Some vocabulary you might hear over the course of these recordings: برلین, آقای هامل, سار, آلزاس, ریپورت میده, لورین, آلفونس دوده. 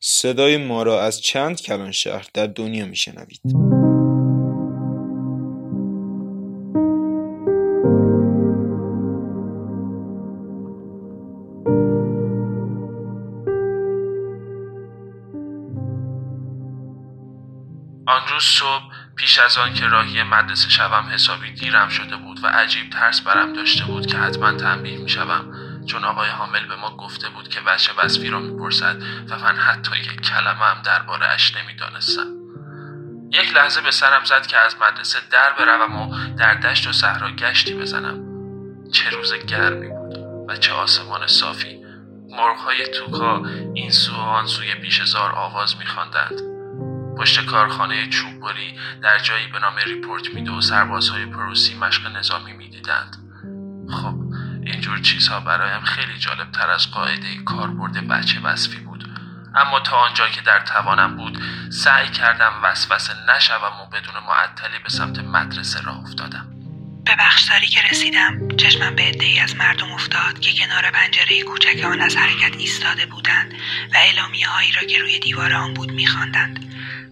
صدای ما را از چند کلان شهر در دنیا میشنوید. آن روز صبح پیش از آن که راهی مدرسه شوم حسابی دیرم شده بود و عجیب ترس برم داشته بود که حتما تنبیه میشوم، چون آقای هامل به ما گفته بود که وجه وصفی را میپرسد و من حتی یک کلمه هم درباره اش نمیدانستم. یک لحظه به سرم زد که از مدرسه در بروم و در دشت و صحرا گشتی بزنم. چه روز گرمی بود و چه آسمان صافی. مرغ‌های توکا این سو و آن سوی پیش زار آواز می‌خواندند. پشت کارخانه چوب‌بری در جایی به نام ریپورت میده و سربازهای پروسی مشق نظامی می‌دیدند. خب اینجور چیزها برایم خیلی جالب تر از قاعده کاربرد بچه وصفی بود، اما تا آنجا که در توانم بود سعی کردم وسوسه نشوم و بدون معطلی به سمت مدرسه راه افتادم. به بخشداری که رسیدم چشمم به عده‌ای از مردم افتاد که کنار پنجره کوچک آن از حرکت ایستاده بودند و اعلامیه‌هایی را که روی دیوار آن بود می‌خواندند.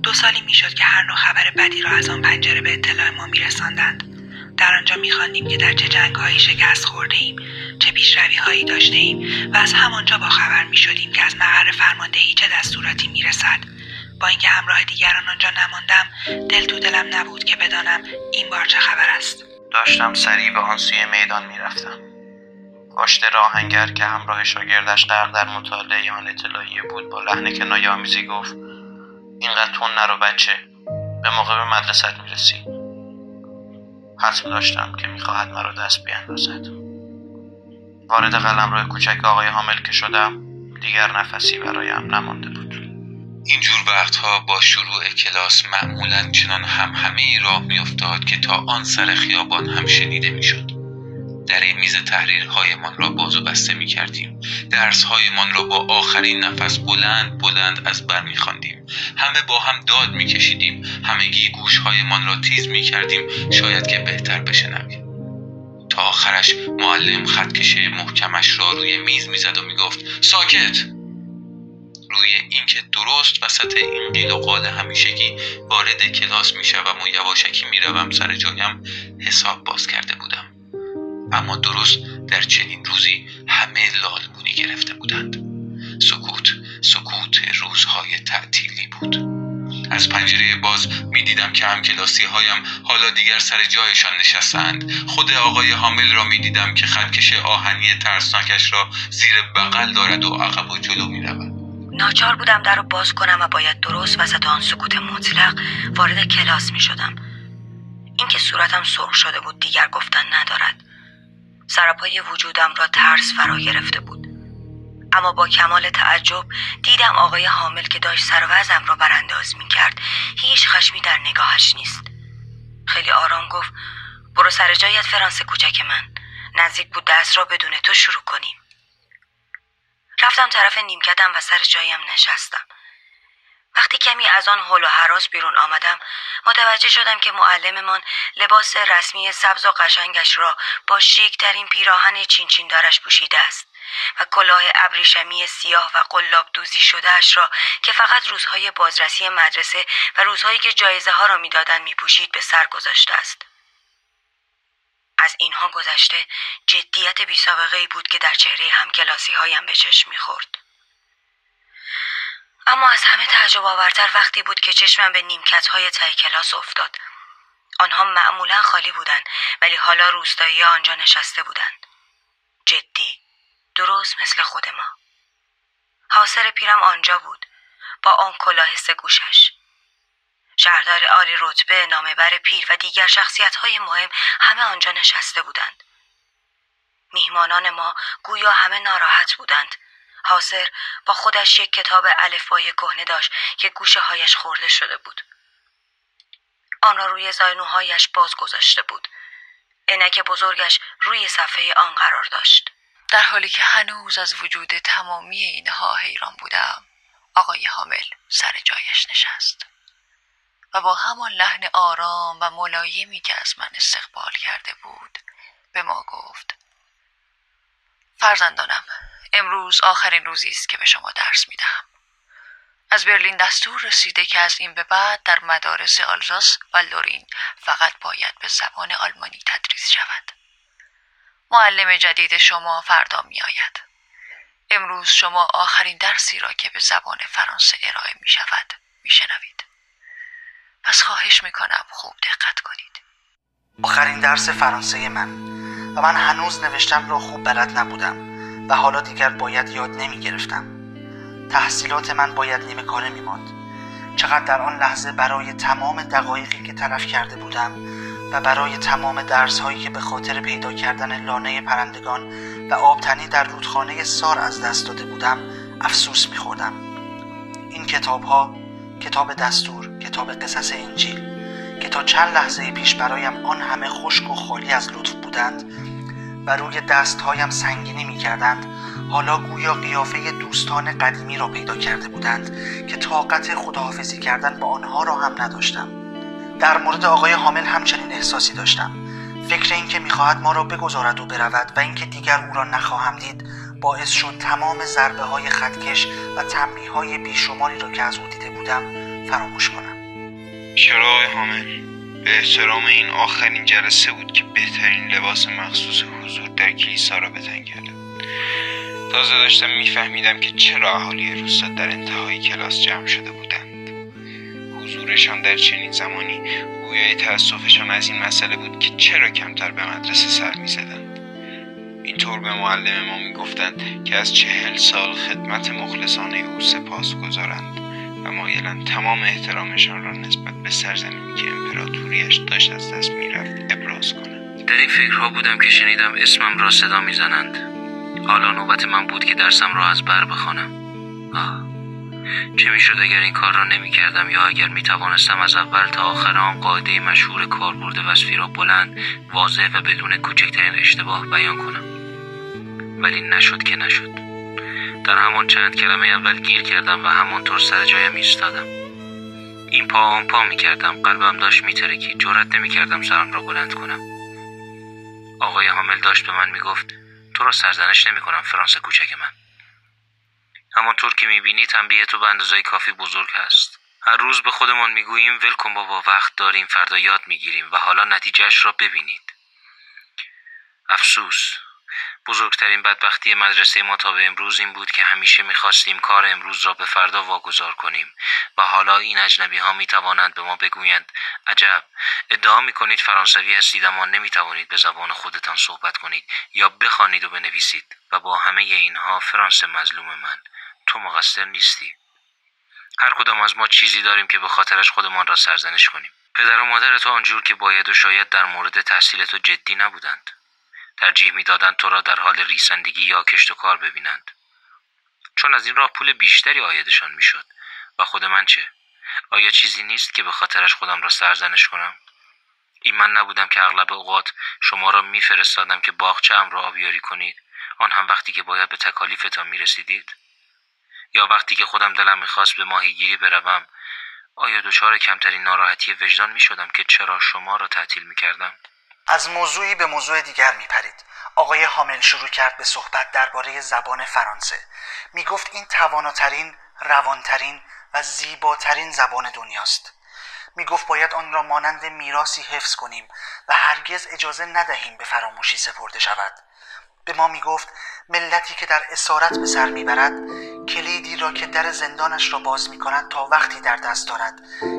2 سالی میشد که هر نوع خبر بدی را از آن پنجره به اطلاع ما می‌رساندند. در آنجا می‌خواندیم که در چه جنگ‌هایی شکست خورده‌ایم، چه پیشروی‌هایی داشته‌ایم و از همانجا با خبر می‌شدیم که از مقر فرماندهی چه دستوراتی می‌رسد. با اینکه همراه دیگران آنجا نماندم، دل تو دلم نبود که بدانم این بار چه خبر است. داشتم سریع به آن سوی میدان می‌رفتم. پشت راهنگر که همراه شاگردش غرق در مطالعه آن اطلاعیه بود، با لحن کنایه‌آمیزی گفت: اینقدر تون نرو بچه، به موقع به مدرسه می‌رسی. حسم داشتم که میخواهد مرا دست بیندازد. وارد قلمرو کوچک آقای هامل که شدم، دیگر نفسی برایم نمانده بود. اینجور وقتها با شروع کلاس معمولاً چنان همهمه‌ای راه میافتاد که تا آن سر خیابان هم شنیده میشد. در این میز تحریرهایمان را باز و بسته میکردیم. درسهایمان را با آخرین نفس بلند بلند از بر میخواندیم. همه با هم داد میکشیدیم. همگی گوشهایمان را تیز میکردیم شاید که بهتر بشنویم. تا آخرش معلم خطکشه محکمش را روی میز میزد و میگفت: ساکت! روی اینکه درست وسط این قیل و قال همیشگی وارد کلاس میشوم و یواشکی میروم سر جایم حساب باز کرده بودم. اما درست در چنین روزی همه لالگونی گرفته بودند. سکوت روزهای تعطیلی بود. از پنجره باز می دیدم که همکلاسی هایم حالا دیگر سر جایشان نشستند. خود آقای هامل را می دیدم که خطکش آهنی ترسناکش را زیر بغل دارد و عقب و جلو می رود. ناچار بودم در رو باز کنم و باید درست وسط آن سکوت مطلق وارد کلاس می شدم. این که صورتم سرخ شده بود دیگر گفتن ندارد. سرپای وجودم را ترس فرا گرفته بود، اما با کمال تعجب دیدم آقای هامل که داشت سر و وضعم را برانداز می کرد. هیچ خشمی در نگاهش نیست. خیلی آرام گفت: برو سر جایت فرانسه کوچک من، نزدیک بود درس را بدون تو شروع کنیم. رفتم طرف نیمکتم و سر جایم نشستم. وقتی کمی از آن هول و هراس بیرون آمدم متوجه شدم که معلممان لباس رسمی سبز و قشنگش را با شیک‌ترین پیراهن چینچین دارش پوشیده است و کلاه ابریشمی سیاه و قلاب دوزی شدهش را که فقط روزهای بازرسی مدرسه و روزهایی که جایزه ها را می دادن می پوشید به سر گذاشته است. از اینها گذشته جدیت بی سابقه‌ای بود که در چهره همکلاسی هایم به چشم می خورد. اما از همه تعجب آورتر وقتی بود که چشمم به نیمکت‌های ته کلاس افتاد. آنها معمولا خالی بودند ولی حالا روستایی‌ها آنجا نشسته بودند. جدی، درست مثل خود ما. حاصر پیرم آنجا بود با آن کلاه سه گوشش. شهردار عالی رتبه، نامه‌بر پیر و دیگر شخصیت‌های مهم همه آنجا نشسته بودند. میهمانان ما گویا همه ناراحت بودند. حاصر با خودش یک کتاب الفبای کهنه داشت که گوشه هایش خورده شده بود. آن را روی زانوهایش باز گذاشته بود. عینک بزرگش روی صفحه آن قرار داشت. در حالی که هنوز از وجود تمامی اینها حیران بودم، آقای هامل سر جایش نشست و با همان لحن آرام و ملایمی که از من استقبال کرده بود به ما گفت: فرزندانم، امروز آخرین روزی است که به شما درس میدهم. از برلین دستور رسیده که از این به بعد در مدارس آلزاس و لورین فقط باید به زبان آلمانی تدریس شود. معلم جدید شما فردا می آید. امروز شما آخرین درسی را که به زبان فرانسه ارائه می شود می شنوید. پس خواهش می کنم خوب دقت کنید. آخرین درس فرانسه من و من هنوز نوشتم را خوب بلد نبودم و حالا دیگر باید یاد نمی گرفتم. تحصیلات من باید نیمه کاره می ماند. چقدر در آن لحظه برای تمام دقایقی که تلف کرده بودم و برای تمام درس‌هایی که به خاطر پیدا کردن لانه پرندگان و آبتنی در رودخانه سار از دست داده بودم افسوس می‌خوردم. این کتاب‌ها، کتاب دستور، کتاب قصص انجیل که تا چند لحظه پیش برایم آن همه خشک و خالی از لطف بودند و روی دست‌هایم سنگینی می‌کردند، حالا گویا قیافه دوستان قدیمی را پیدا کرده بودند که طاقت خداحافظی کردن با آنها را هم نداشتم. در مورد آقای هامل همچنین احساسی داشتم. فکر این که می‌خواهد ما را بگذارد و برود و اینکه دیگر او را نخواهم دید باعث شد تمام ضربه‌های خطکش و تنبیه‌های بیشماری را که از او دیده بودم فراموش کنم. چرا آقای هامل؟ به احترام این آخرین جلسه بود که بهترین لباس مخصوص حضور در کلیسا را به تن کرده. تازه داشتم میفهمیدم که چرا اهالی روستا در انتهای کلاس جمع شده بودند. حضورشان در چنین زمانی گویای تأسفشان از این مسئله بود که چرا کمتر به مدرسه سر میزدند. اینطور به معلم ما میگفتند که از 40 سال خدمت مخلصانه او سپاسگزارند و مایلند تمام احترامشان را نسبت به سرزمینی که امپراتوریش داشت از دست میرفت ابراز کنند. در این فکرها بودم که شنیدم اسمم را صدا میزنند. حالا نوبت من بود که درسم را از بر بخوانم. چه میشد اگر این کار را نمی کردم، یا اگر می توانستم از اول تا آخر آن قاعده مشهور کاربرد وصفی را بلند، واضح و بدون کوچکترین اشتباه بیان کنم. ولی نشد که نشد. در همان چند کلمه اول گیر کردم و همانطور سر جایم ایستادم. این پا آن پا می کردم. قلبم داشت می ترکید. جرأت نمی کردم سرم را بلند کنم. آقای هامل داشت به من می گفت تو را سرزنش نمی کنم فرانسه کوچک من. همانطور که می بینی تنبیه تو به اندازه کافی بزرگ هست. هر روز به خودمان می گوییم ولکن بابا، وقت داریم، فردا یاد می گیریم و حالا نتیجهش را ببینید. افسوس، بزرگترین بدبختی مدرسه ما تا به امروز این بود که همیشه می خواستیم کار امروز را به فردا واگذار کنیم و حالا این اجنبی ها می توانند به ما بگویند عجب، ادعا می کنید فرانسوی هستید اما نمی توانید به زبان خودتان صحبت کنید یا بخوانید و بنویسید و با همه اینها فرانسه مظلوم من، تو مقصر نیستی. هر کدام از ما چیزی داریم که به خاطرش خودمان را سرزنش کنیم. پدر و مادر تو آنجور که باید و شاید در مورد تحصیل تو جدی نبودند. ترجیح میدادند تو را در حال ریسندگی یا کشت و کار ببینند، چون از این راه پول بیشتری عایدشان میشد. و خود من چه؟ آیا چیزی نیست که به خاطرش خودم را سرزنش کنم؟ این من نبودم که اغلب اوقات شما را میفرستادم که باغچه‌ام را آبیاری کنید، آن هم وقتی که باید به تکالیفتان میرسیدید؟ یا وقتی که خودم دلم میخواست به ماهیگیری بروم، آیا دچار کمترین ناراحتی وجدان میشدم که چرا شما را تعطیل میکردم؟ از موضوعی به موضوع دیگر میپرید. آقای هامل شروع کرد به صحبت درباره زبان فرانسه. میگفت این تواناترین، روانترین و زیباترین زبان دنیاست. میگفت باید آن را مانند میراثی حفظ کنیم و هرگز اجازه ندهیم به فراموشی سپرده شود. به ما میگفت ملتی که در اسارت به سر میبرد کلیدی را که در زندانش را باز میکند تا وقتی در دست دارد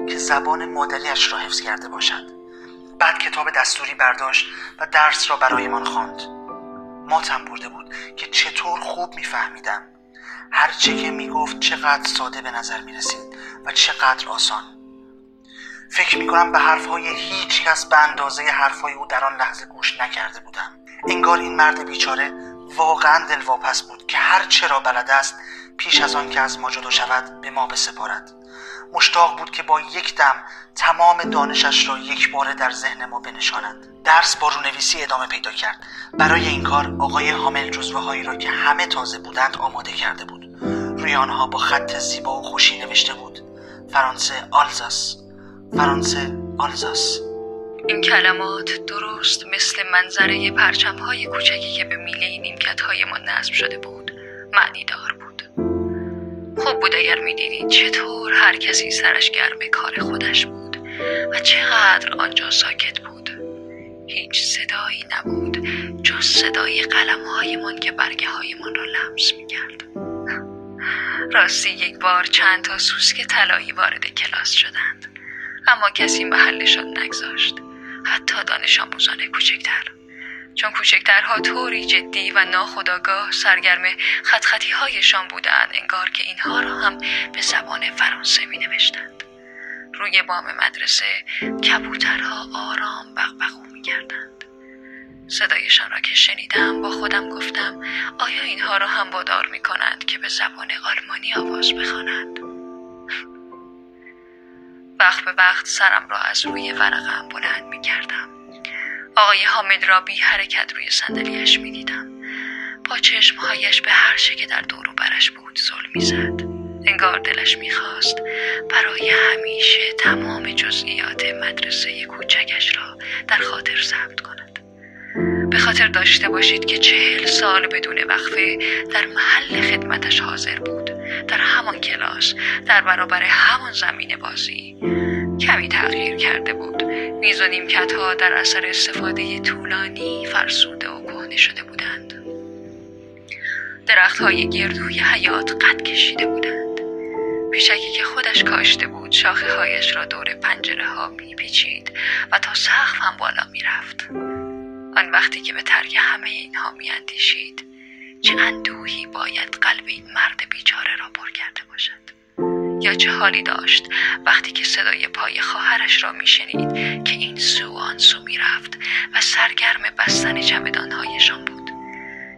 که زبان مادریش را حفظ کرده باشد. بعد کتاب دستوری برداشت و درس را برایمان خواند. ماتم برده بود که چطور خوب میفهمیدم. هر چه که میگفت چقدر ساده به نظر میرسید و چقدر آسان. فکر میکنم به حرفهای هیچ کس به اندازه حرفهای او در آن لحظه گوش نکرده بودم. انگار این مرد بیچاره واقعا دلواپس بود که هر چه را بلد است پیش از آن که از ما جدا شود به ما بسپارد. مشتاق بود که با یک دم تمام دانشش را یک باره در ذهن ما بنشاند. درس با رونویسی ادامه پیدا کرد. برای این کار آقای هامل جزوه هایی را که همه تازه بودند آماده کرده بود. روی آنها با خط زیبا و خوشی نوشته بود فرانسه آلزاس، فرانسه آلزاس. این کلمات درست مثل منظره پرچم های کوچکی که به میله نیمکت های ما نصب شده بود معنی دار بود. خوب بود اگر میدیدید چطور هر کسی سرش گرم کار خودش بود و چقدر آنجا ساکت بود. هیچ صدایی نبود جز صدای قلم‌هایمان که برگه‌هایمان را لمس می‌کرد. راستی یک بار چند تا سوسک طلایی وارد کلاس شدند، اما کسی محلشان نگذاشت، حتی دانش آموزان کوچکتر، چون کوچکترها طوری جدی و ناخودآگاه سرگرم خطخطی هایشان بودند انگار که اینها را هم به زبان فرانسه می نوشتند. روی بام مدرسه کبوترها آرام بغبغو می کردند. صدایشان را که شنیدم با خودم گفتم آیا اینها را هم وادار می کنند که به زبان آلمانی آواز بخوانند؟ وقت به وقت سرم را از روی ورقم بلند می کردم. آقای هامل را بی حرکت روی صندلی‌اش می‌دیدم. با چشم‌هایش به هر چه که در دور و برش بود زل می‌زد. انگار دلش می‌خواست برای همیشه تمام جزئیات مدرسه کوچکش را در خاطر ثبت کند. به خاطر داشته باشید که 40 سال بدون وقفه در محل خدمتش حاضر بود، در همان کلاس، در برابر همان زمین بازی. کمی تغییر کرده بود. میز و نیمکت‌ها در اثر استفاده طولانی فرسوده و کهنه شده بودند. درخت‌های گردوی حیاط قد کشیده بودند. پیشکی که خودش کاشته بود شاخه‌هایش را دور پنجره‌ها می‌پیچید و تا سقف هم بالا می‌رفت. آن وقتی که به ترک همه اینها می‌اندیشید چه اندوهی باید قلب این مرد بیچاره را پر کرده باشد. یا چه حالی داشت وقتی که صدای پای خواهرش را میشنید که این سو و آن سو میرفت و سرگرم بستن چمدانهایشان بود،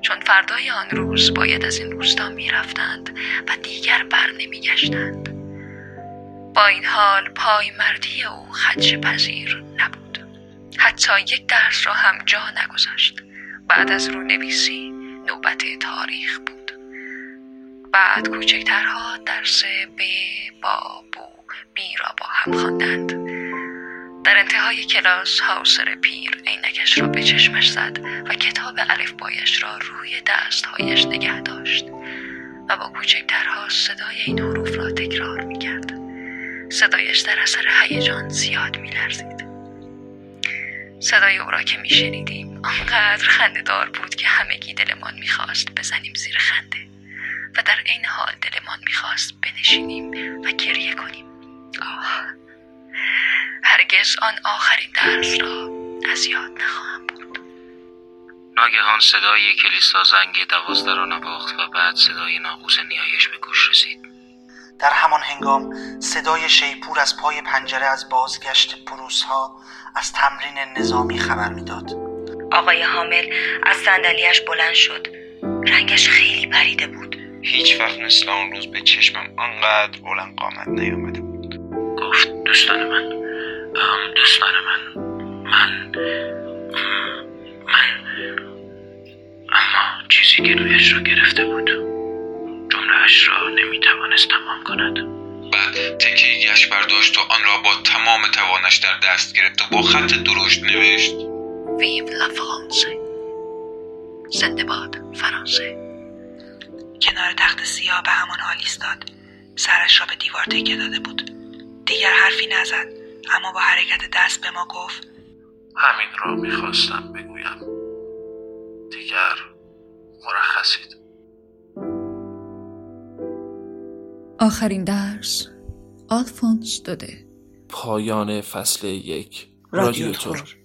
چون فردای آن روز باید از این روستا میرفتند و دیگر بر نمیگشتند. با این حال پای مردی او خدشه پذیر نبود. حتی یک درس را هم جا نگذاشت. بعد از رونویسی نوبت تاریخ بود. بعد کوچکترها درس ب با بو بی را با هم خواندند. در انتهای کلاس حوصره پیر عینکش را به چشمش زد و کتاب الفبایش را روی دستهایش نگه داشت و با کوچکترها صدای این حروف را تکرار می‌کرد. صدایش در اثر هیجان زیاد می‌لرزید. صدای او را که می‌شنیدیم آنقدر خنده‌دار بود که همگی دلمان می‌خواست بزنیم زیر خنده و در این حال دلمان میخواست بنشینیم و گریه کنیم. آه، هرگز آن آخرین درس را از یاد نخواهم برد. ناگهان صدای کلیسا زنگ 12 را نواخت و بعد صدای ناقوس نیایش به گوش رسید. در همان هنگام صدای شیپور از پای پنجره از بازگشت پروس ها از تمرین نظامی خبر میداد. آقای هامل از صندلیاش بلند شد. رنگش خیلی پریده بود. هیچ وقت مثل آن روز به چشمم آنقدر بلند قامت نیامده بود. گفت دوستان من اما چیزی که رویش را گرفته بود جمله‌اش را نمیتوانست تمام کند. بعد تکیه‌اش برداشت و آن را با تمام توانش در دست گرفت و با خط درشت نوشت: ویو لا فرانسه، زنده باد فرانسه. کنار تخت سیاه به همان حال ایستاد. سرش را به دیوار تکیه داده بود. دیگر حرفی نزد، اما با حرکت دست به ما گفت: همین را میخواستم بگویم. دیگر مرخصید. آخرین درس، آلفونس دوده. پایان فصل 1. رادیو تور.